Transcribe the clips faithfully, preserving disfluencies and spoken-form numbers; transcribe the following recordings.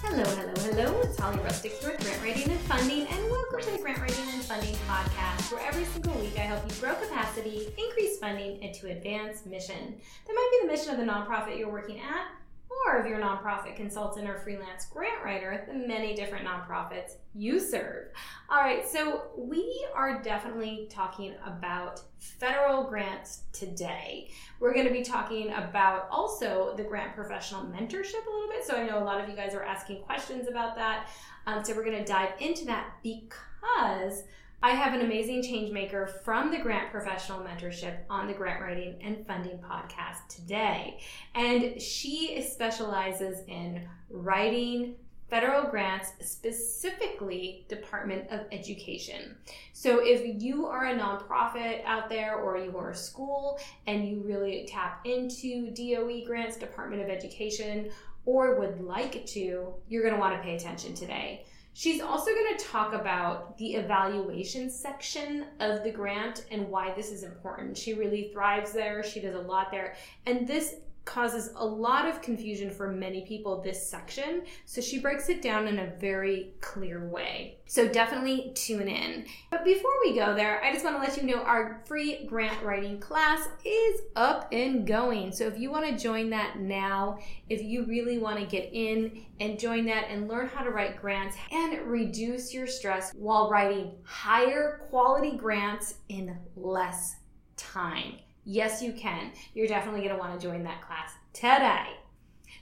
Hello, hello, hello. It's Holly Rustick here with Grant Writing and Funding, and welcome to the Grant Writing and Funding podcast, where every single week I help you grow capacity, increase funding, and to advance mission. That might be the mission of the nonprofit you're working at, or of your nonprofit consultant or freelance grant writer at the many different nonprofits you serve. All right, so we are definitely talking about federal grants today. We're going to be talking about also the Grant Professional Mentorship a little bit. So I know a lot of you guys are asking questions about that. Um, so we're going to dive into that because I have an amazing change maker from the Grant Professional Mentorship on the Grant Writing and Funding podcast today. And she specializes in writing federal grants, specifically Department of Education. So if you are a nonprofit out there, or you are a school and you really tap into D O E grants, Department of Education, or would like to, you're going to want to pay attention today. She's also going to talk about the evaluation section of the grant and why this is important. She really thrives there. She does a lot there. And this causes a lot of confusion for many people, this section. So she breaks it down in a very clear way. So definitely tune in. But before we go there, I just want to let you know our free grant writing class is up and going. So if you want to join that now, if you really want to get in and join that and learn how to write grants and reduce your stress while writing higher quality grants in less time. Yes, you can. You're definitely going to want to join that class today.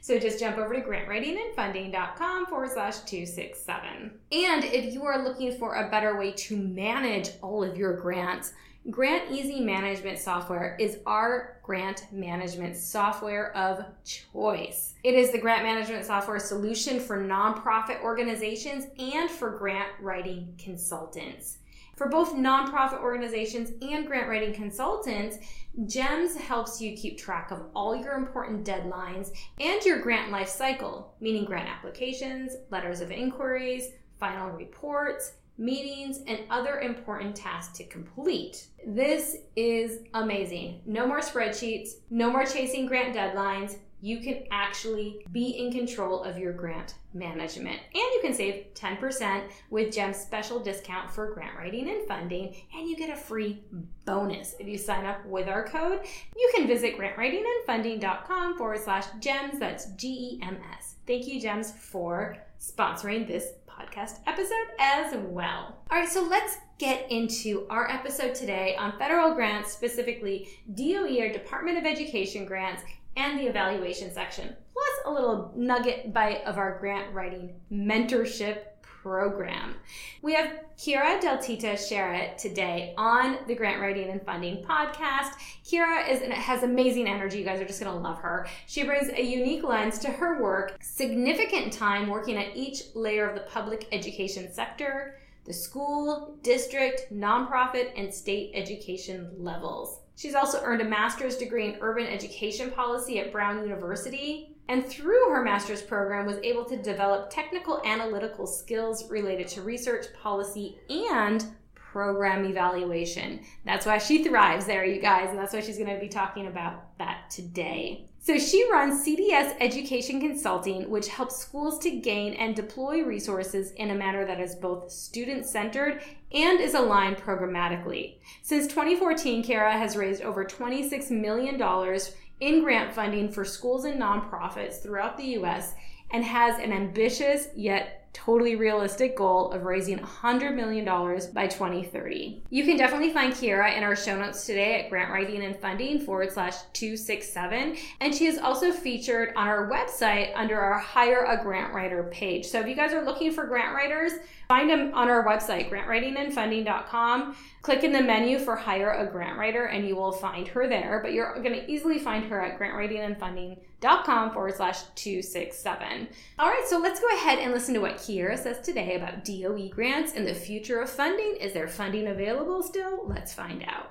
So just jump over to grantwritingandfunding.com forward slash 267. And if you are looking for a better way to manage all of your grants, Grant Easy Management Software is our grant management software of choice. It is the grant management software solution for nonprofit organizations and for grant writing consultants. For both nonprofit organizations and grant writing consultants, GEMS helps you keep track of all your important deadlines and your grant life cycle, meaning grant applications, letters of inquiries, final reports, meetings, and other important tasks to complete. This is amazing. No more spreadsheets, no more chasing grant deadlines. You can actually be in control of your grant management. And you can save ten percent with GEMS special discount for grant writing and funding, and you get a free bonus if you sign up with our code. You can visit grantwritingandfunding.com forward slash GEMS, that's G E M S. Thank you, GEMS, for sponsoring this podcast episode as well. All right, so let's get into our episode today on federal grants, specifically D O E or Department of Education grants, and the evaluation section, plus a little nugget bite of our grant writing mentorship program. We have Kira Deltita Sherratt today on the Grant Writing and Funding podcast. Kira is, has amazing energy. You guys are just going to love her. She brings a unique lens to her work, significant time working at each layer of the public education sector, the school, district, nonprofit, and state education levels. She's also earned a master's degree in urban education policy at Brown University, and through her master's program was able to develop technical analytical skills related to research, policy, and program evaluation. That's why she thrives there, you guys, and that's why she's going to be talking about that today. So she runs C B S Education Consulting, which helps schools to gain and deploy resources in a manner that is both student-centered and is aligned programmatically. Since twenty fourteen, Kira has raised over twenty-six million dollars in grant funding for schools and nonprofits throughout the U S and has an ambitious yet totally realistic goal of raising one hundred million dollars by twenty thirty. You can definitely find Kira in our show notes today at grantwritingandfunding forward slash 267. And she is also featured on our website under our Hire a Grant Writer page. So if you guys are looking for grant writers, find them on our website, grantwritingandfunding dot com. Click in the menu for Hire a Grant Writer and you will find her there. But you're going to easily find her at grantwritingandfunding.com forward slash 267. All right, so let's go ahead and listen to what Kira says today about D O E grants and the future of funding. Is there funding available still? Let's find out.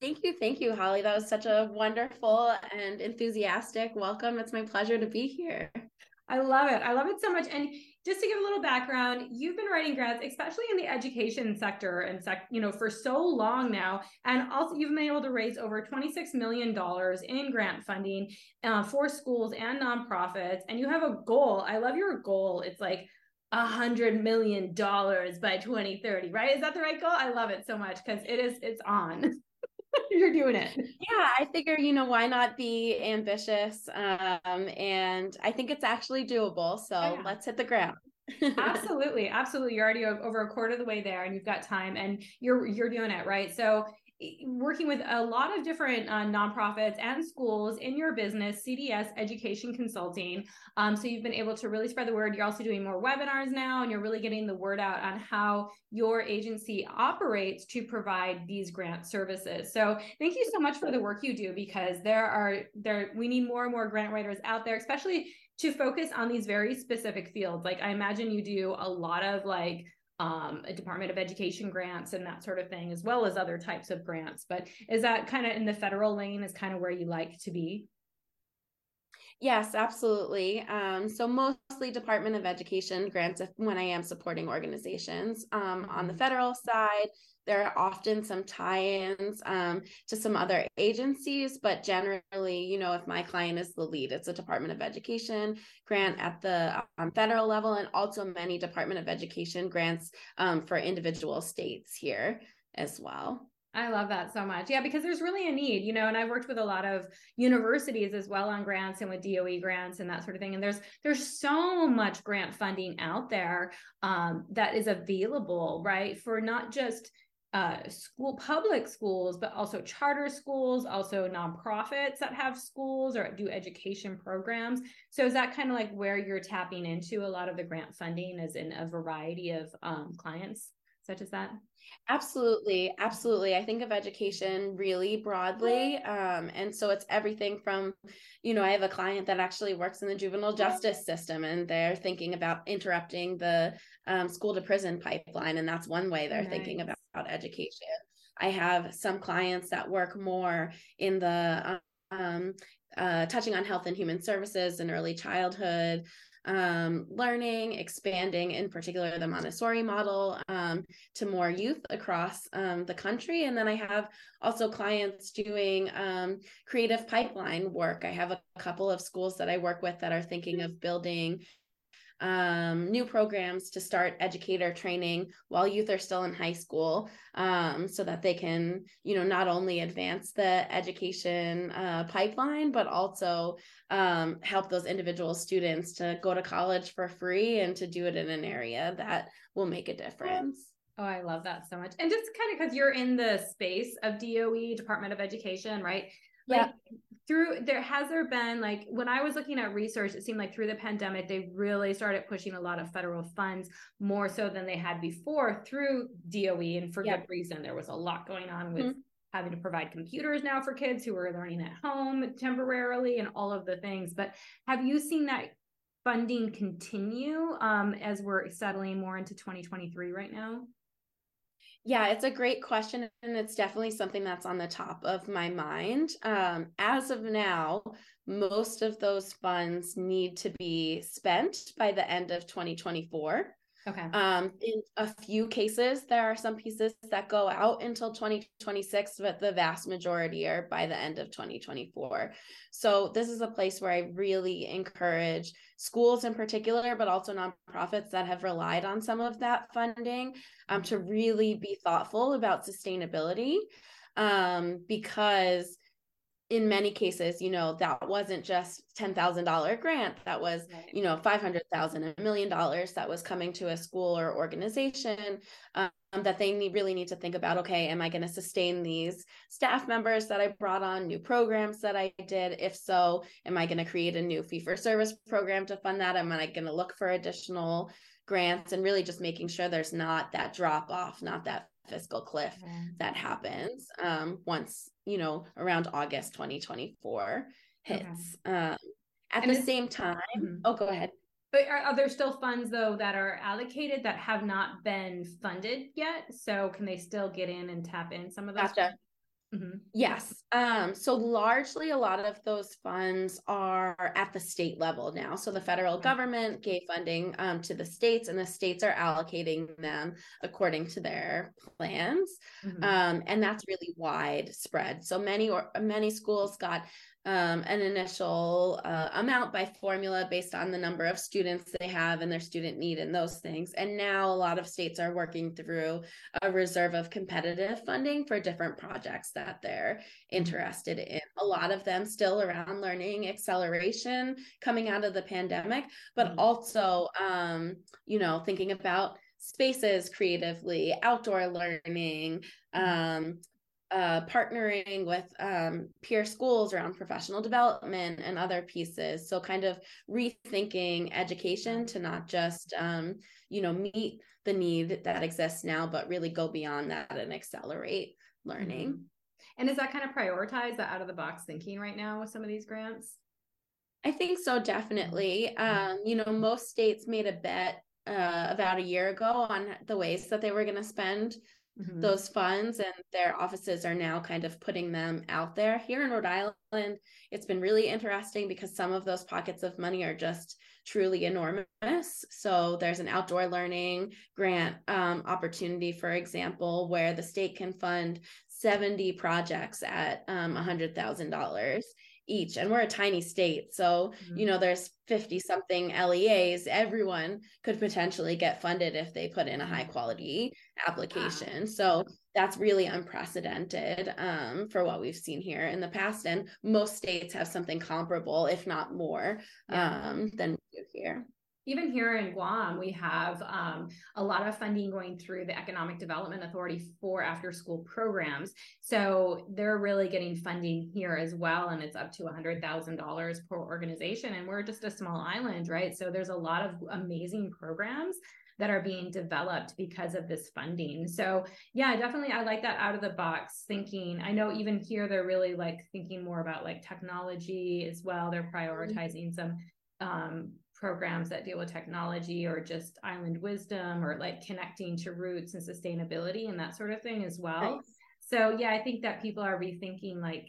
Thank you. Thank you, Holly. That was such a wonderful and enthusiastic welcome. It's my pleasure to be here. I love it. I love it so much. And just to give a little background, you've been writing grants, especially in the education sector and sec, you know, for so long now. And also you've been able to raise over twenty-six million dollars in grant funding uh, for schools and nonprofits. And you have a goal. I love your goal. It's like one hundred million dollars by twenty thirty, right? Is that the right goal? I love it so much because it is, it's on. You're doing it. Yeah, I figure, you know, why not be ambitious? Um, and I think it's actually doable. So yeah. Let's hit the ground. Absolutely. Absolutely. You're already over a quarter of the way there and you've got time and you're, you're doing it, right? So working with a lot of different uh, nonprofits and schools in your business, C B S Education Consulting. Um, so you've been able to really spread the word. You're also doing more webinars now, and you're really getting the word out on how your agency operates to provide these grant services. So thank you so much for the work you do, because there are there we need more and more grant writers out there, especially to focus on these very specific fields. Like I imagine you do a lot of like Um, a Department of Education grants and that sort of thing, as well as other types of grants. But is that kind of in the federal lane is kind of where you like to be? Yes, absolutely. Um, so mostly Department of Education grants when I am supporting organizations. Um, mm-hmm. On the federal side, there are often some tie-ins um, to some other agencies, but generally, you know, if my client is the lead, it's a Department of Education grant at the um, federal level, and also many Department of Education grants um, for individual states here as well. I love that so much. Yeah, because there's really a need, you know, and I've worked with a lot of universities as well on grants and with D O E grants and that sort of thing. And there's there's so much grant funding out there um, that is available, right, for not just Uh, school, public schools, but also charter schools, also nonprofits that have schools or do education programs. So is that kind of like where you're tapping into a lot of the grant funding, as in a variety of um, clients such as that? Absolutely. Absolutely. I think of education really broadly. Um, and so it's everything from, you know, I have a client that actually works in the juvenile justice system, and they're thinking about interrupting the um, school to prison pipeline. And that's one way they're nice. Thinking about education. I have some clients that work more in the um, uh, touching on health and human services and early childhood Um, learning, expanding in particular the Montessori model um, to more youth across um, the country. And then I have also clients doing um, creative pipeline work. I have a couple of schools that I work with that are thinking of building um, new programs to start educator training while youth are still in high school, um, so that they can, you know, not only advance the education, uh, pipeline, but also, um, help those individual students to go to college for free and to do it in an area that will make a difference. Oh, I love that so much. And just kind of because you're in the space of D O E, Department of Education, right? Like, yeah. Through there has there been like when I was looking at research, it seemed like through the pandemic, they really started pushing a lot of federal funds more so than they had before through D O E. And for yeah. good reason, there was a lot going on with mm-hmm. having to provide computers now for kids who were learning at home temporarily and all of the things. But have you seen that funding continue um, as we're settling more into twenty twenty-three right now? Yeah, it's a great question, and it's definitely something that's on the top of my mind. Um, as of now, most of those funds need to be spent by the end of twenty twenty-four. Okay. Um, in a few cases, there are some pieces that go out until twenty twenty-six, but the vast majority are by the end of twenty twenty-four. So this is a place where I really encourage schools in particular, but also nonprofits that have relied on some of that funding, um, to really be thoughtful about sustainability, um, because in many cases, you know, that wasn't just ten thousand dollars grant, that was, you know, five hundred thousand dollars, a million dollars that was coming to a school or organization, um, that they need, really need to think about, okay, am I going to sustain these staff members that I brought on, new programs that I did? If so, am I going to create a new fee-for-service program to fund that? Am I going to look for additional grants? And really just making sure there's not that drop off, not that fiscal cliff yeah. that happens um, once, you know, around August twenty twenty-four hits. Okay. Um, at and the same time, mm-hmm. oh, go ahead. But are, are there still funds, though, that are allocated that have not been funded yet? So can they still get in and tap in some of those? Gotcha. Mm-hmm. Yes. Um, so largely a lot of those funds are at the state level now. So the federal government gave funding um, to the states, and the states are allocating them according to their plans. Mm-hmm. Um, and that's really widespread. So many or many schools got um, an initial uh, amount by formula based on the number of students they have and their student need and those things. And now a lot of states are working through a reserve of competitive funding for different projects that they're interested in. A lot of them still around learning acceleration coming out of the pandemic, but mm-hmm. also, um, you know, thinking about spaces creatively, outdoor learning, um, uh, partnering with um, peer schools around professional development and other pieces. So kind of rethinking education to not just, um, you know, meet the need that exists now, but really go beyond that and accelerate learning. Mm-hmm. And is that kind of prioritized, that out of the box thinking right now with some of these grants? I think so, definitely. Um, you know, most states made a bet uh, about a year ago on the ways that they were going to spend mm-hmm. those funds, and their offices are now kind of putting them out there. Here in Rhode Island, it's been really interesting because some of those pockets of money are just truly enormous. So there's an outdoor learning grant um, opportunity, for example, where the state can fund seventy projects at um, one hundred thousand dollars each. And we're a tiny state. So, mm-hmm. you know, there's fifty something L E As. Everyone could potentially get funded if they put in a high quality application. Wow. So that's really unprecedented um, for what we've seen here in the past. And most states have something comparable, if not more, yeah. um, than we do here. Even here in Guam, we have um, a lot of funding going through the Economic Development Authority for after-school programs. So they're really getting funding here as well, and it's up to one hundred thousand dollars per organization. And we're just a small island, right? So there's a lot of amazing programs that are being developed because of this funding. So yeah, definitely, I like that out of the box thinking. I know even here, they're really like thinking more about like technology as well. They're prioritizing some um programs that deal with technology, or just island wisdom, or like connecting to roots and sustainability and that sort of thing as well. Nice. So yeah, I think that people are rethinking like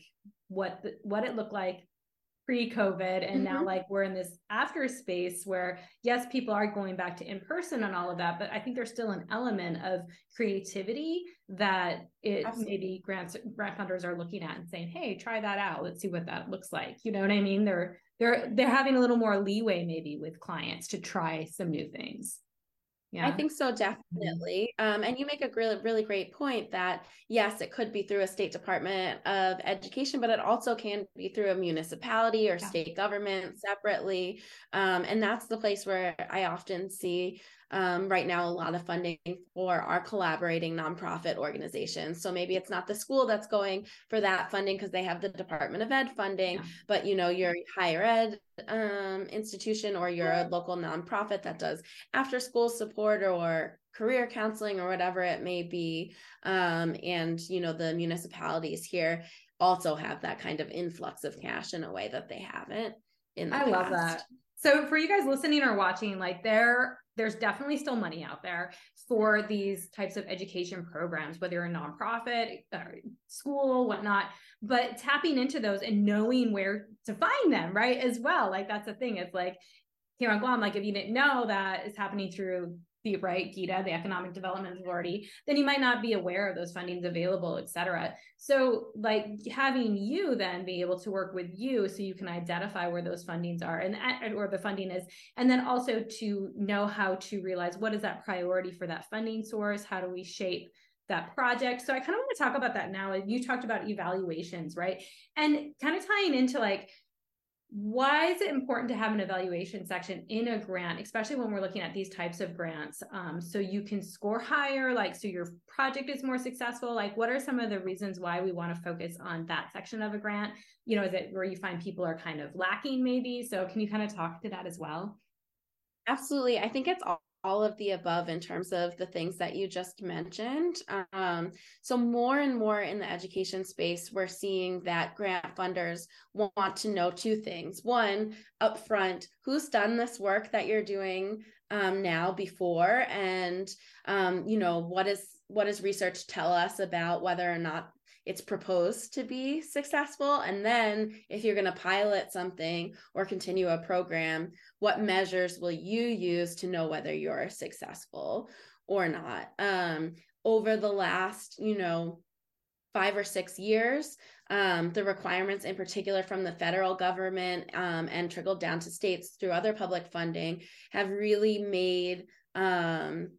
what the, what it looked like pre-COVID, and mm-hmm. now like we're in this after space where yes, people are going back to in-person and all of that, but I think there's still an element of creativity that it Absolutely. Maybe grants, grant funders are looking at and saying, hey, try that out. Let's see what that looks like. You know what I mean? They're, they're, they're having a little more leeway maybe with clients to try some new things. Yeah. I think so, definitely. Um, and you make a really, really great point that, yes, it could be through a state Department of Education, but it also can be through a municipality or yeah. state government separately. Um, and that's the place where I often see um, right now a lot of funding for our collaborating nonprofit organizations. So maybe it's not the school that's going for that funding because they have the Department of Ed funding, yeah. but, you know, your higher ed um, institution or your yeah. local nonprofit that does after school support or career counseling or whatever it may be. Um, and, you know, the municipalities here also have that kind of influx of cash in a way that they haven't in the I past. Love that. So for you guys listening or watching, like there, there's definitely still money out there for these types of education programs, whether you're a nonprofit, or school, whatnot, but tapping into those and knowing where to find them, right, as well. Like that's the thing. It's like here on Guam, like if you didn't know that it's happening through the right GEDA, the Economic Development Authority, then you might not be aware of those fundings available, et cetera. So like having you then be able to work with you so you can identify where those fundings are and or the funding is, and then also to know how to realize what is that priority for that funding source? How do we shape that project? So I kind of want to talk about that now. You talked about evaluations, right? And kind of tying into like, why is it important to have an evaluation section in a grant, especially when we're looking at these types of grants? Um, so you can score higher, like, so your project is more successful. Like, what are some of the reasons why we want to focus on that section of a grant? You know, is it where you find people are kind of lacking maybe? So can you kind of talk to that as well? Absolutely. I think it's all. all of the above in terms of the things that you just mentioned. Um, so more and more in the education space, we're seeing that grant funders want to know two things. One, upfront, who's done this work that you're doing um, now before? And, um, you know, what is, what does research tell us about whether or not it's proposed to be successful. And then if you're going to pilot something or continue a program, what measures will you use to know whether you're successful or not? Um, over the last, you know, five or six years, um, the requirements in particular from the federal government um, and trickled down to states through other public funding have really made um,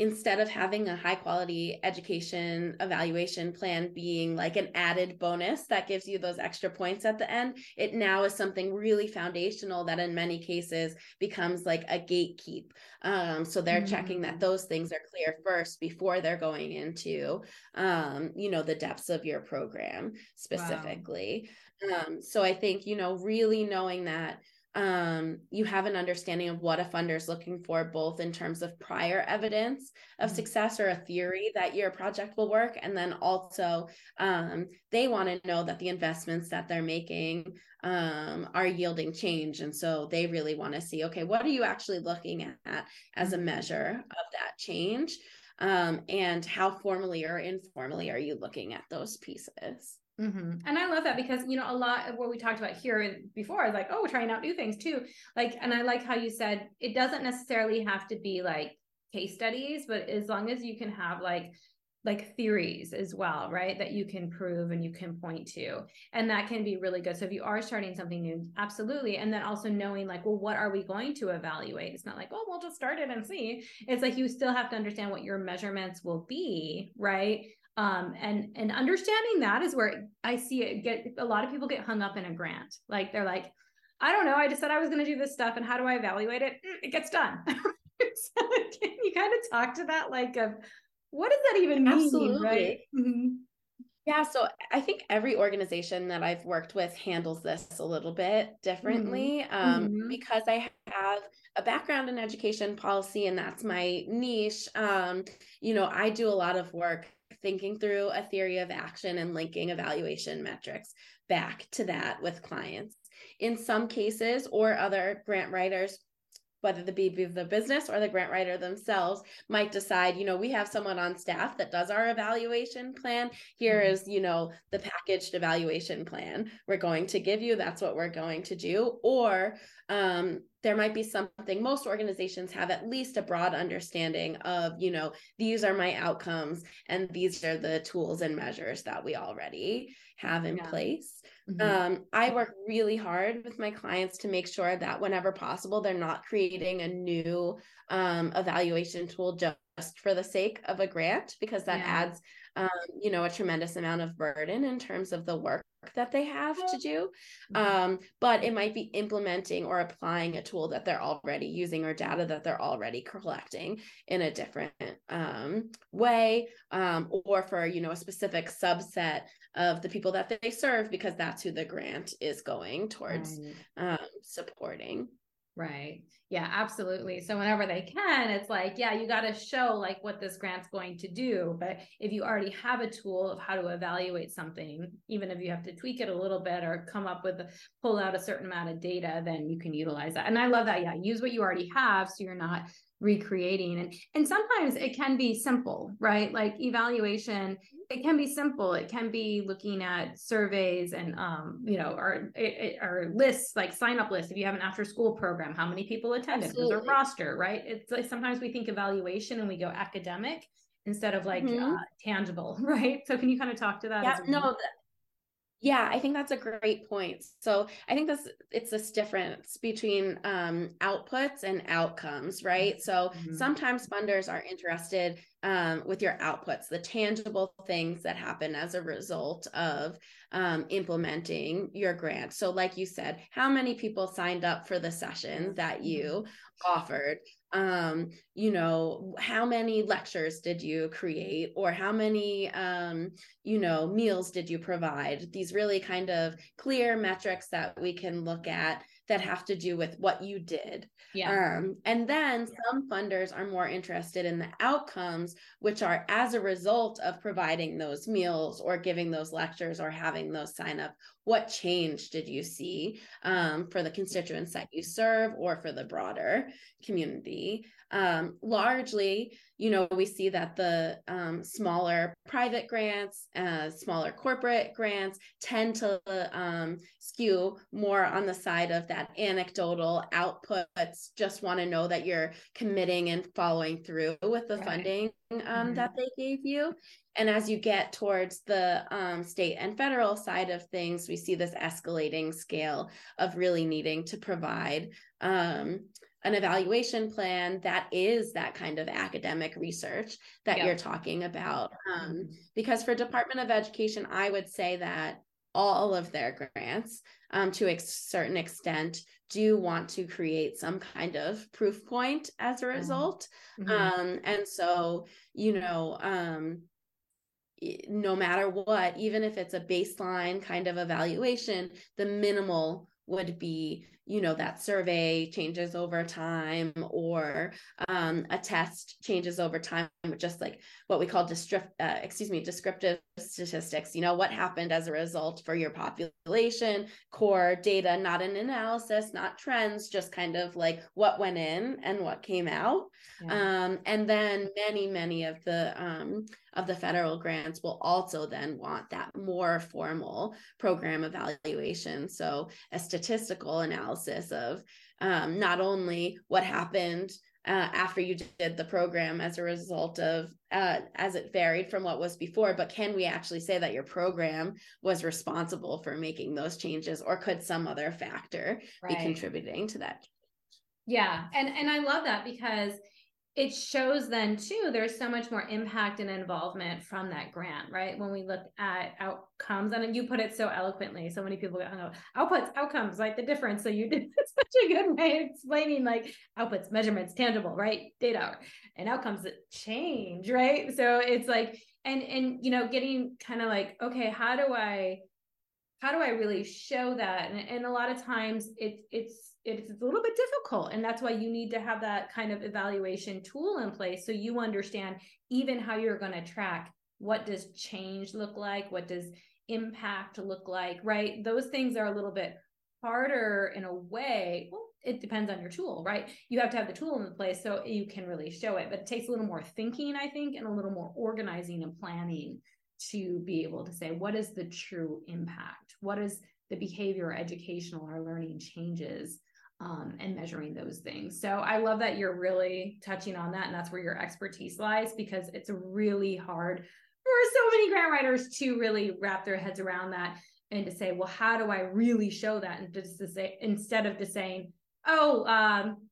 instead of having a high quality education evaluation plan being like an added bonus that gives you those extra points at the end, it now is something really foundational that in many cases becomes like a gatekeep. Um, so they're mm-hmm. checking that those things are clear first before they're going into, um, you know, the depths of your program specifically. Wow. Um, so I think, you know, really knowing that Um, you have an understanding of what a funder is looking for, both in terms of prior evidence of mm-hmm. success or a theory that your project will work. And then also um, they want to know that the investments that they're making um, are yielding change. And so they really want to see, okay, what are you actually looking at as a measure of that change? Um, and how formally or informally are you looking at those pieces? Mm-hmm. And I love that because, you know, a lot of what we talked about here before is like, oh, we're trying out new things too. Like, and I like how you said, it doesn't necessarily have to be like case studies, but as long as you can have like, like theories as well, right? That you can prove and you can point to, and that can be really good. So if you are starting something new, absolutely. And then also knowing like, well, what are we going to evaluate? It's not like, oh, we'll just start it and see. It's like, you still have to understand what your measurements will be, right? Um, and, and understanding that is where I see it get, a lot of people get hung up in a grant. Like they're like, I don't know. I just said I was going to do this stuff, and how do I evaluate it? It gets done. So can you kind of talk to that? Like, of what does that even mean? Absolutely. Right? Mm-hmm. Yeah. So I think every organization that I've worked with handles this a little bit differently, mm-hmm. Um, mm-hmm. because I have a background in education policy and that's my niche. Um, you know, I do a lot of work thinking through a theory of action and linking evaluation metrics back to that with clients. In some cases, or other grant writers, whether it be the business or the grant writer themselves, might decide, you know, we have someone on staff that does our evaluation plan. Here mm-hmm. is, you know, the packaged evaluation plan we're going to give you. That's what we're going to do. Or um, there might be something, most organizations have at least a broad understanding of, you know, these are my outcomes and these are the tools and measures that we already have in yeah. place. Mm-hmm. Um, I work really hard with my clients to make sure that whenever possible, they're not creating a new um, evaluation tool just for the sake of a grant, because that yeah. adds, um, you know, a tremendous amount of burden in terms of the work that they have to do. Um, but it might be implementing or applying a tool that they're already using or data that they're already collecting in a different um, way, um, or for, you know, a specific subset of the people that they serve, because that's who the grant is going towards um, supporting. Right. Yeah, absolutely. So whenever they can, it's like, yeah, you got to show like what this grant's going to do. But if you already have a tool of how to evaluate something, even if you have to tweak it a little bit or come up with, a, pull out a certain amount of data, then you can utilize that. And I love that. Yeah. Use what you already have. So you're not recreating. And, and sometimes it can be simple, right? Like evaluation, it can be simple. It can be looking at surveys and, um, you know, or, or lists, like sign up lists. If you have an after school program, how many people attended? There's a roster, right? It's like sometimes we think evaluation and we go academic instead of like mm-hmm. uh, tangible, right? So can you kind of talk to that? Yeah, as well? No, th- Yeah, I think that's a great point. So I think that's, it's this difference between um, outputs and outcomes, right? So mm-hmm. sometimes funders are interested um, with your outputs, the tangible things that happen as a result of um, implementing your grant. So like you said, how many people signed up for the session that you offered? Um, you know, how many lectures did you create, or how many, um, you know, meals did you provide? These really kind of clear metrics that we can look at that have to do with what you did. Yeah. Um, and then yeah. some funders are more interested in the outcomes, which are as a result of providing those meals or giving those lectures or having those sign up. What change did you see um, for the constituents that you serve or for the broader community? Um, largely, you know, we see that the um, smaller private grants, uh, smaller corporate grants tend to um, skew more on the side of that anecdotal outputs, just want to know that you're committing and following through with the right. funding um, mm-hmm. that they gave you. And as you get towards the um, state and federal side of things, we see this escalating scale of really needing to provide um, an evaluation plan that is that kind of academic research that yep. you're talking about. Um, because for Department of Education, I would say that all of their grants, um, to a certain extent, do want to create some kind of proof point as a result. Mm-hmm. Um, and so, you know, um, no matter what, even if it's a baseline kind of evaluation, the minimal would be, you know, that survey changes over time, or um, a test changes over time, just like what we call descript, uh, excuse me, descriptive statistics, you know, what happened as a result for your population, core data, not an analysis, not trends, just kind of like what went in and what came out. Yeah. Um, and then many, many of the um, of the federal grants will also then want that more formal program evaluation. So a statistical analysis of um, not only what happened Uh, after you did the program as a result of, uh, as it varied from what was before, but can we actually say that your program was responsible for making those changes, or could some other factor right. be contributing to that? Yeah. And, and I love that, because it shows then too, there's so much more impact and involvement from that grant, right? When we look at outcomes, and you put it so eloquently, so many people get hung up, outputs, outcomes, like the difference. So you did such a good way of explaining, like, outputs, measurements, tangible, right? Data, and outcomes that change, right? So it's like, and, and, you know, getting kind of like, okay, how do I, how do I really show that? And, and a lot of times it, it's, it's a little bit difficult. And that's why you need to have that kind of evaluation tool in place, so you understand even how you're going to track, what does change look like? What does impact look like, right? Those things are a little bit harder in a way. Well, it depends on your tool, right? You have to have the tool in place so you can really show it, but it takes a little more thinking, I think, and a little more organizing and planning to be able to say, what is the true impact? What is the behavior, educational, or learning changes, um, and measuring those things. So I love that you're really touching on that, and that's where your expertise lies, because it's really hard for so many grant writers to really wrap their heads around that and to say, well, how do I really show that? And just to say, instead of just saying, oh, um,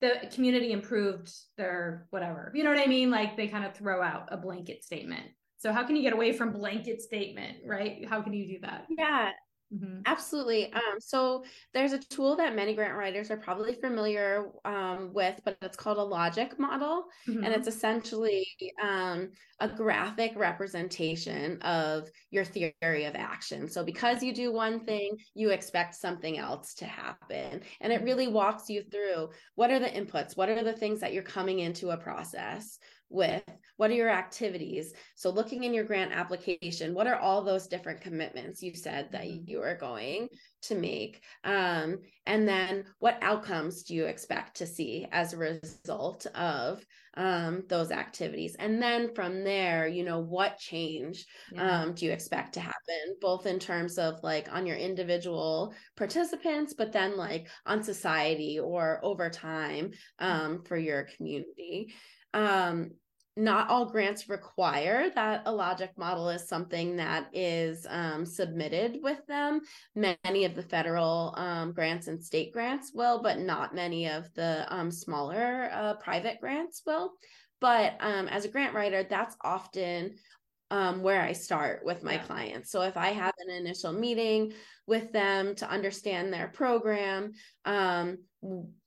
the community improved their whatever, you know what I mean? Like, they kind of throw out a blanket statement. So how can you get away from blanket statement, right? How can you do that? Yeah, mm-hmm. absolutely. Um, so there's a tool that many grant writers are probably familiar um, with, but it's called a logic model. Mm-hmm. And it's essentially um, a graphic representation of your theory of action. So because you do one thing, you expect something else to happen. And it really walks you through, what are the inputs? What are the things that you're coming into a process with? What are your activities? So looking in your grant application, what are all those different commitments you said that you are going to make? Um, and then what outcomes do you expect to see as a result of um, those activities? And then from there, you know, what change yeah. um, do you expect to happen, both in terms of like on your individual participants, but then like on society or over time um, for your community. Um, not all grants require that a logic model is something that is um, submitted with them. Many of the federal um, grants and state grants will, but not many of the um, smaller uh, private grants will. But um, as a grant writer, that's often um, where I start with my yeah. clients. So if I have an initial meeting with them to understand their program, um,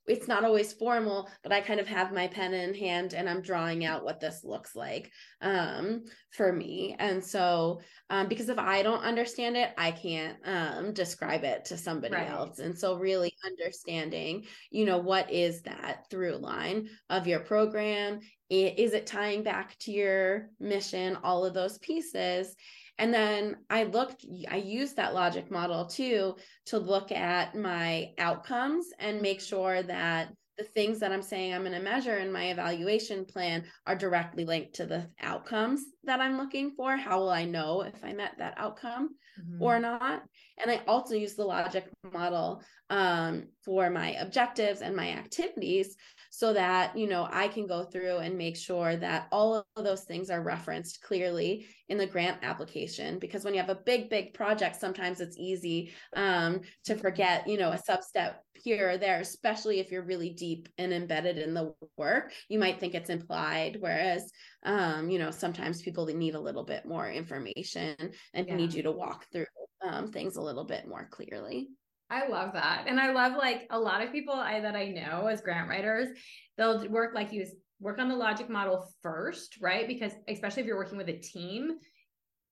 it's not always formal, but I kind of have my pen in hand and I'm drawing out what this looks like um, for me. And so, um, because if I don't understand it, I can't um, describe it to somebody right. else. And so really understanding, you know, what is that through line of your program? Is it tying back to your mission? All of those pieces. And then I looked, I used that logic model too, to look at my outcomes and make sure that the things that I'm saying I'm going to measure in my evaluation plan are directly linked to the outcomes that I'm looking for. How will I know if I met that outcome mm-hmm. or not? And I also use the logic model um, for my objectives and my activities so that, you know, I can go through and make sure that all of those things are referenced clearly in the grant application, because when you have a big, big project, sometimes it's easy um, to forget, you know, a substep here or there, especially if you're really deep and embedded in the work. You might think it's implied, whereas, um, you know, sometimes people need a little bit more information and yeah. need you to walk through um, things a little bit more clearly. I love that. And I love, like, a lot of people I, that I know as grant writers, they'll work, like you work on the logic model first, right? Because especially if you're working with a team,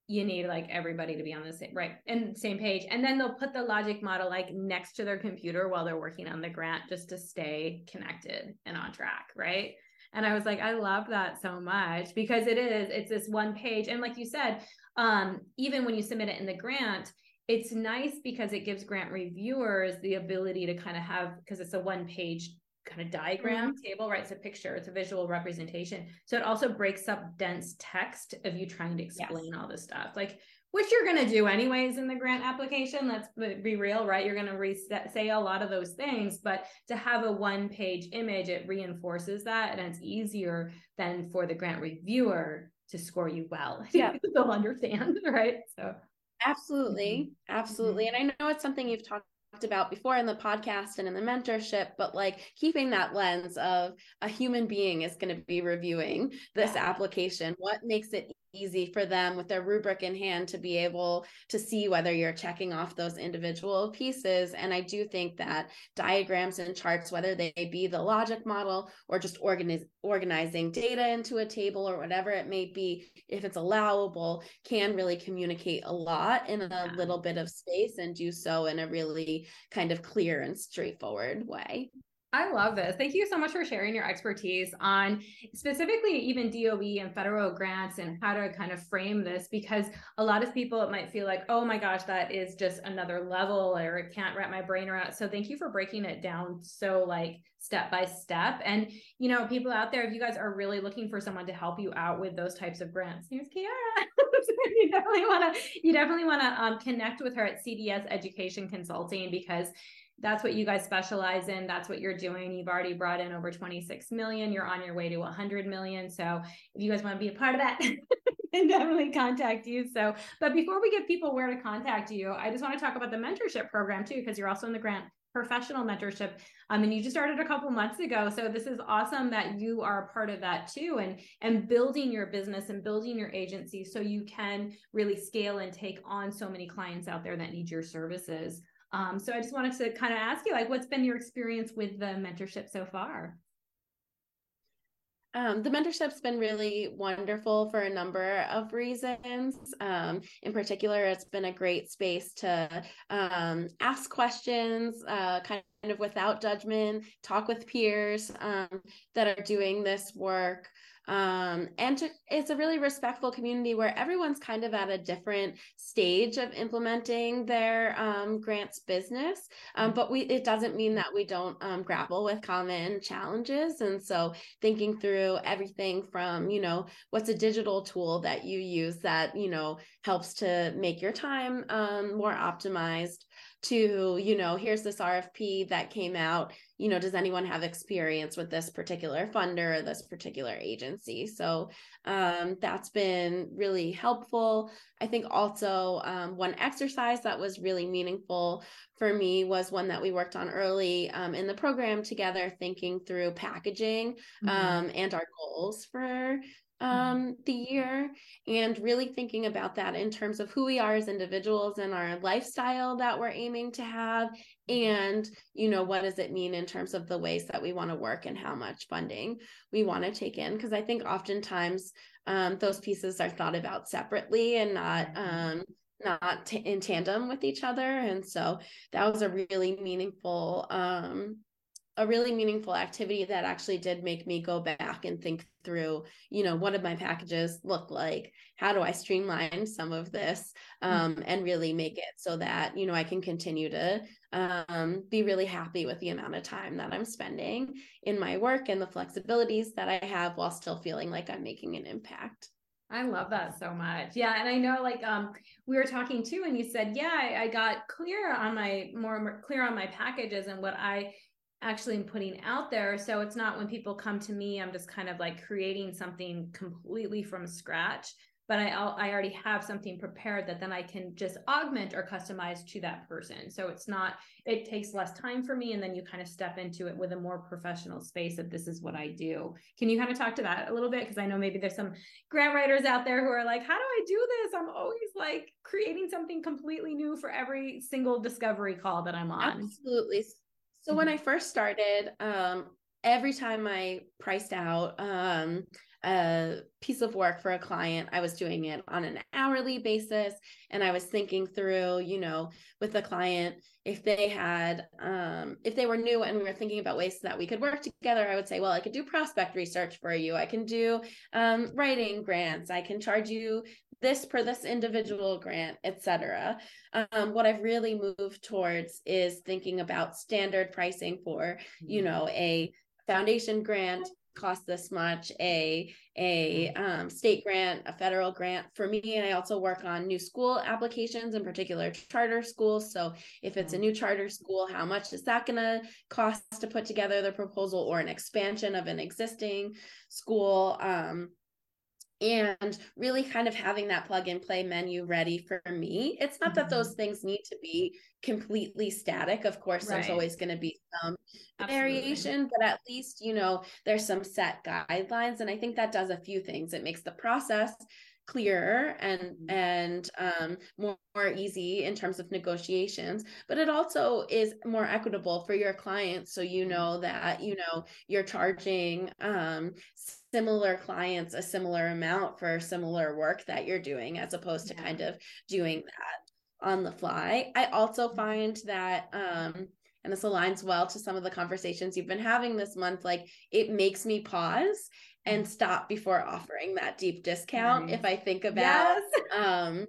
you need like everybody to be on the same, right. And same page. And then they'll put the logic model like next to their computer while they're working on the grant, just to stay connected and on track. Right. And I was like, I love that so much, because it is, it's this one page. And like you said, um, even when you submit it in the grant, it's nice because it gives grant reviewers the ability to kind of have, because it's a one page kind of diagram mm-hmm. table, right? It's a picture, it's a visual representation. So it also breaks up dense text of you trying to explain yes. all this stuff, like, which you're going to do anyways in the grant application. Let's be real, right? You're going to reset, say a lot of those things, but to have a one page image, it reinforces that. And it's easier than for the grant reviewer to score you well. Yeah. They'll understand, right? So absolutely. Mm-hmm. Absolutely. Mm-hmm. And I know it's something you've talked about before in the podcast and in the mentorship, but like keeping that lens of a human being is going to be reviewing this yeah. application. What makes it easy for them with their rubric in hand to be able to see whether you're checking off those individual pieces? And I do think that diagrams and charts, whether they be the logic model or just organiz- organizing data into a table or whatever it may be, if it's allowable, can really communicate a lot in a yeah. little bit of space, and do so in a really kind of clear and straightforward way. I love this. Thank you so much for sharing your expertise on specifically even D O E and federal grants and how to kind of frame this, because a lot of people, it might feel like, oh my gosh, that is just another level, or it can't wrap my brain around. So thank you for breaking it down so like step by step. And, you know, people out there, if you guys are really looking for someone to help you out with those types of grants, here's Kira. you definitely want to, you definitely want to um, connect with her at C B S Education Consulting, because that's what you guys specialize in. That's what you're doing. You've already brought in over twenty-six million. You're on your way to one hundred million. So if you guys want to be a part of that, then definitely contact you. So, but before we give people where to contact you, I just want to talk about the mentorship program too, because you're also in the Grant Professional Mentorship. Um, and you just started a couple months ago. So this is awesome that you are a part of that too, and, and building your business and building your agency so you can really scale and take on so many clients out there that need your services. Um, so I just wanted to kind of ask you, like, what's been your experience with the mentorship so far? Um, the mentorship's been really wonderful for a number of reasons. Um, in particular, it's been a great space to um, ask questions, uh, kind of without judgment, talk with peers um, that are doing this work. Um, and to, it's a really respectful community where everyone's kind of at a different stage of implementing their um, grants business. Um, but we, it doesn't mean that we don't um, grapple with common challenges. And so thinking through everything from, you know, what's a digital tool that you use that, you know, helps to make your time um, more optimized, to, you know, here's this R F P that came out, you know, does anyone have experience with this particular funder or this particular agency? So um, that's been really helpful. I think also um, one exercise that was really meaningful for me was one that we worked on early um, in the program together, thinking through packaging mm-hmm. um, and our goals for Um, the year, and really thinking about that in terms of who we are as individuals and our lifestyle that we're aiming to have. And, you know, what does it mean in terms of the ways that we want to work and how much funding we want to take in? Because I think oftentimes um, those pieces are thought about separately and not um, not t- in tandem with each other. And so that was a really meaningful um a really meaningful activity that actually did make me go back and think through, you know, what did my packages look like? How do I streamline some of this um, and really make it so that, you know, I can continue to um, be really happy with the amount of time that I'm spending in my work and the flexibilities that I have while still feeling like I'm making an impact. I love that so much. Yeah. And I know, like, um, we were talking too, and you said, yeah, I, I got clear on my more, more clear on my packages and what I actually am putting out there. So it's not when people come to me, I'm just kind of like creating something completely from scratch, but I, I already have something prepared that then I can just augment or customize to that person. So it's not, it takes less time for me. And then you kind of step into it with a more professional space of this is what I do. Can you kind of talk to that a little bit? Because I know maybe there's some grant writers out there who are like, how do I do this? I'm always like creating something completely new for every single discovery call that I'm on. Absolutely. So when I first started, um, every time I priced out, um, a piece of work for a client, I was doing it on an hourly basis. And I was thinking through, you know, with the client, if they had, um, if they were new and we were thinking about ways that we could work together, I would say, well, I could do prospect research for you. I can do, um, writing grants. I can charge you this per this individual grant, et cetera. Um, what I've really moved towards is thinking about standard pricing for, you know, a foundation grant cost this much, a a um, state grant, a federal grant for me. And I also work on new school applications, in particular charter schools. So if it's a new charter school, how much is that going to cost to put together the proposal, or an expansion of an existing school? Um, and really kind of having that plug and play menu ready for me. It's not mm-hmm. that those things need to be completely static. Of course, right. There's always going to be some Absolutely. variation, but at least, you know, there's some set guidelines. And I think that does a few things. It makes the process clearer and, and um, more, more easy in terms of negotiations, but it also is more equitable for your clients. So, you know, that, you know, you're charging um, similar clients a similar amount for similar work that you're doing, as opposed to kind of doing that on the fly. I also find that, um, and this aligns well to some of the conversations you've been having this month, like it makes me pause and stop before offering that deep discount. Nice. If I think about, yes. um,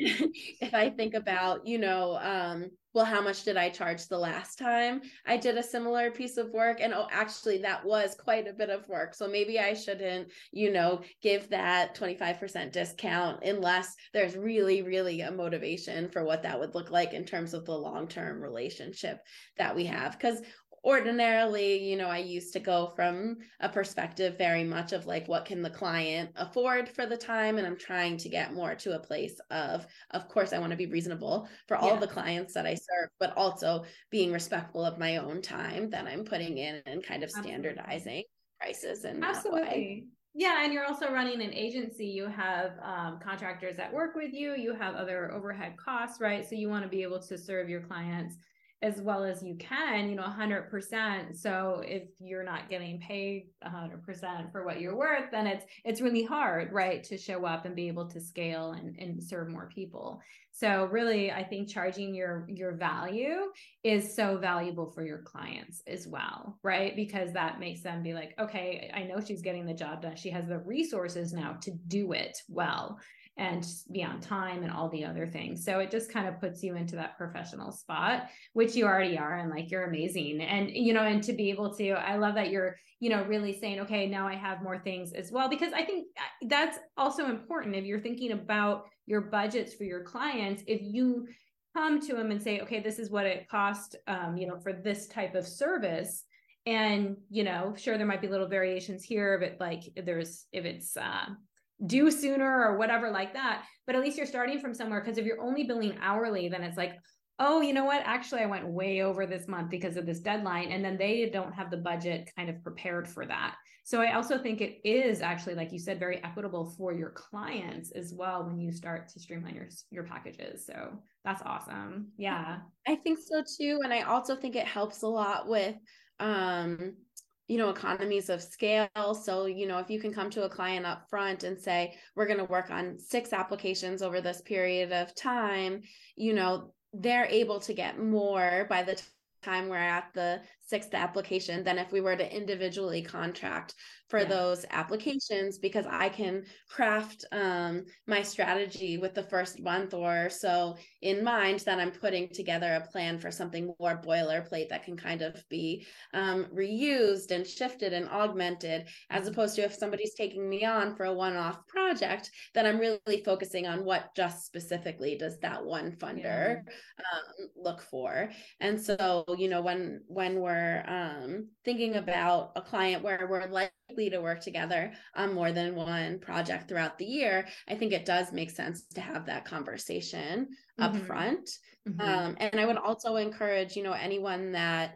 if I think about, you know, um, well, how much did I charge the last time I did a similar piece of work? And oh, actually that was quite a bit of work. So maybe I shouldn't, you know, give that twenty-five percent discount unless there's really, really a motivation for what that would look like in terms of the long-term relationship that we have. Because ordinarily, you know, I used to go from a perspective very much of like, what can the client afford for the time? And I'm trying to get more to a place of, of course, I want to be reasonable for all yeah. the clients that I serve, but also being respectful of my own time that I'm putting in and kind of standardizing Absolutely. prices in that Absolutely. way. Yeah. And you're also running an agency. You have um, contractors that work with you. You have other overhead costs, right? So you want to be able to serve your clients as well as you can, you know, one hundred percent. So if you're not getting paid one hundred percent for what you're worth, then it's it's really hard, right, to show up and be able to scale and, and serve more people. So really, I think charging your your value is so valuable for your clients as well, right? Because that makes them be like, okay, I know she's getting the job done. She has the resources now to do it well and be on time and all the other things. So it just kind of puts you into that professional spot, which you already are. And like, you're amazing. And, you know, and to be able to, I love that you're, you know, really saying, okay, now I have more things as well, because I think that's also important. If you're thinking about your budgets for your clients, if you come to them and say, okay, this is what it costs, um, you know, for this type of service. And, you know, sure, there might be little variations here, but like if there's, if it's, uh, due sooner or whatever like that, but at least you're starting from somewhere. Because if you're only billing hourly, then it's like, oh, you know what, actually I went way over this month because of this deadline, and then they don't have the budget kind of prepared for that. So I also think it is actually, like you said, very equitable for your clients as well when you start to streamline your your packages. So that's awesome. Yeah, I think so too. And I also think it helps a lot with um you know, economies of scale. So, you know, if you can come to a client up front and say, we're going to work on six applications over this period of time, you know, they're able to get more by the time we're at the sixth application than if we were to individually contract for yeah. those applications, because I can craft um, my strategy with the first month or so in mind that I'm putting together a plan for something more boilerplate that can kind of be um, reused and shifted and augmented, as opposed to if somebody's taking me on for a one-off project, then I'm really focusing on what just specifically does that one funder yeah. um, look for. And so, you know, when when we're um, thinking about a client where we're likely to work together on more than one project throughout the year, I think it does make sense to have that conversation mm-hmm. up front. Mm-hmm. Um, and I would also encourage, you know, anyone that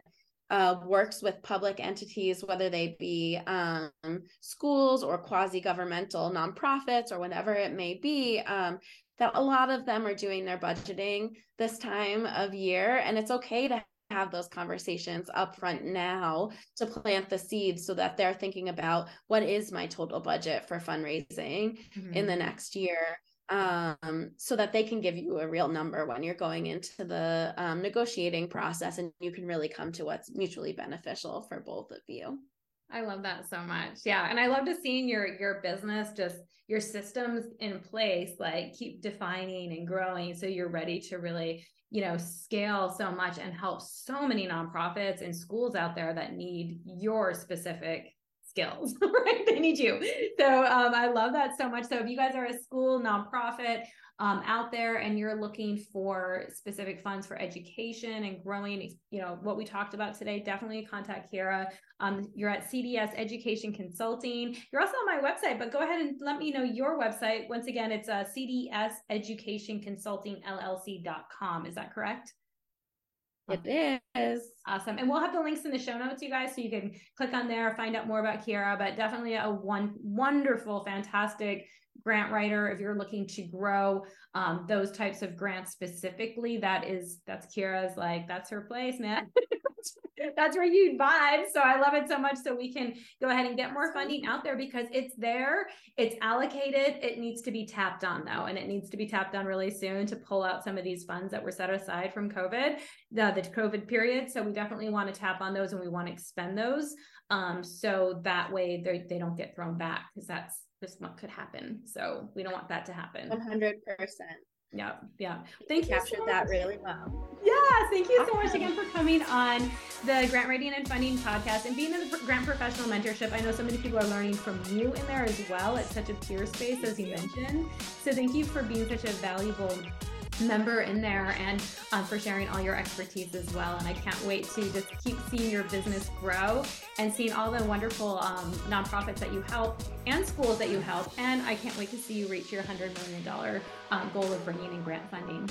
Uh, works with public entities, whether they be um, schools or quasi-governmental nonprofits or whatever it may be, um, that a lot of them are doing their budgeting this time of year. And it's okay to have those conversations up front now to plant the seeds so that they're thinking about, what is my total budget for fundraising mm-hmm. in the next year? Um, so that they can give you a real number when you're going into the um, negotiating process, and you can really come to what's mutually beneficial for both of you. I love that so much. Yeah. And I love to seeing your, your business, just your systems in place, like keep defining and growing, so you're ready to really, you know, scale so much and help so many nonprofits and schools out there that need your specific skills, right? They need you. So um, I love that so much. So if you guys are a school nonprofit um, out there and you're looking for specific funds for education and growing, you know, what we talked about today, definitely contact Kira. Um, you're at C B S Education Consulting. You're also on my website, but go ahead and let me know your website. Once again, it's uh, C B S Education Consulting L L C dot com. Is that correct? It is. Awesome. And we'll have the links in the show notes, you guys, so you can click on there, find out more about Kira, but definitely a one wonderful, fantastic grant writer. If you're looking to grow um, those types of grants specifically, that is, that's Kira's, like, that's her place, man. That's where you vibe. So I love it so much. So we can go ahead and get more funding out there, because it's there, it's allocated. It needs to be tapped on though. And it needs to be tapped on really soon to pull out some of these funds that were set aside from COVID, the, the COVID period. So we definitely want to tap on those, and we want to expend those. Um, so that way they they don't get thrown back, because that's just what could happen. So we don't want that to happen. one hundred percent. Yeah. Yeah. Thank you. Captured that really well. Yeah. Thank you so much again for coming on the Grant Writing and Funding podcast and being in the Grant Professional Mentorship. I know so many people are learning from you in there as well. It's such a peer space, as you mentioned. So thank you for being such a valuable member in there, and um, for sharing all your expertise as well. And I can't wait to just keep seeing your business grow and seeing all the wonderful um, nonprofits that you help and schools that you help. And I can't wait to see you reach your one hundred million dollars um, goal of bringing in grant funding.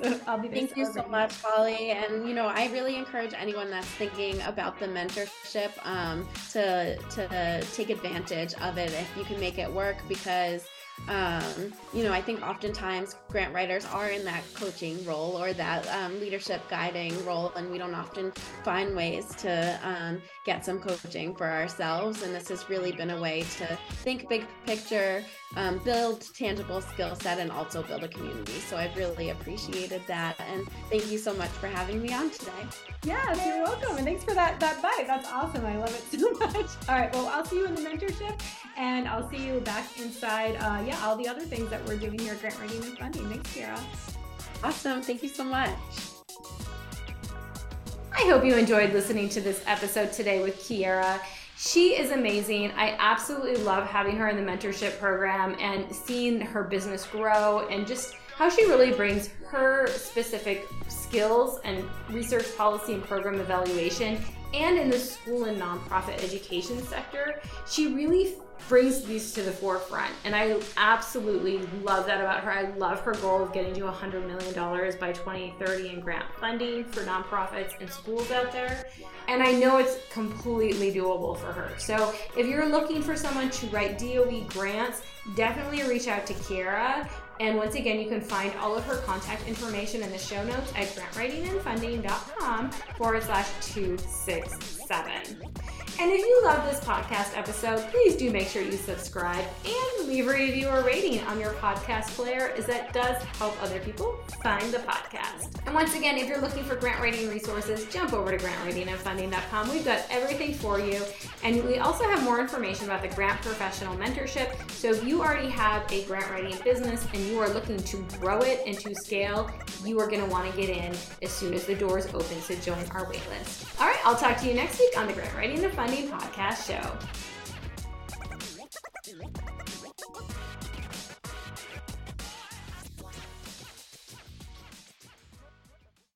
So I'll be Thank you so much, Holly. And, you know, I really encourage anyone that's thinking about the mentorship um, to, to take advantage of it if you can make it work, because Um, you know, I think oftentimes grant writers are in that coaching role or that um, leadership guiding role, and we don't often find ways to um, get some coaching for ourselves. And this has really been a way to think big picture, um, build tangible skill set, and also build a community. So I've really appreciated that. And thank you so much for having me on today. Yes, you're welcome. And thanks for that, that bite. That's awesome. I love it so much. All right. Well, I'll see you in the mentorship, and I'll see you back inside. Uh, yeah, all the other things that we're doing here at Grant Writing and Funding. Thanks, Kira. Awesome. Thank you so much. I hope you enjoyed listening to this episode today with Kira. She is amazing. I absolutely love having her in the mentorship program and seeing her business grow, and just how she really brings her specific skills and research policy and program evaluation, and in the school and nonprofit education sector, she really brings these to the forefront. And I absolutely love that about her. I love her goal of getting to one hundred million dollars by twenty thirty in grant funding for nonprofits and schools out there. And I know it's completely doable for her. So if you're looking for someone to write D O E grants, definitely reach out to Kira. And once again, you can find all of her contact information in the show notes at grantwritingandfunding dot com forward slash two sixty-seven. And if you love this podcast episode, please do make sure you subscribe and leave a review or rating on your podcast player, as that does help other people find the podcast. And once again, if you're looking for grant writing resources, jump over to grant writing and funding dot com. We've got everything for you. And we also have more information about the Grant Professional Mentorship. So if you already have a grant writing business and you are looking to grow it and to scale, you are going to want to get in as soon as the doors open to join our waitlist. All right, I'll talk to you next week on the Grant Writing and Funding podcast show.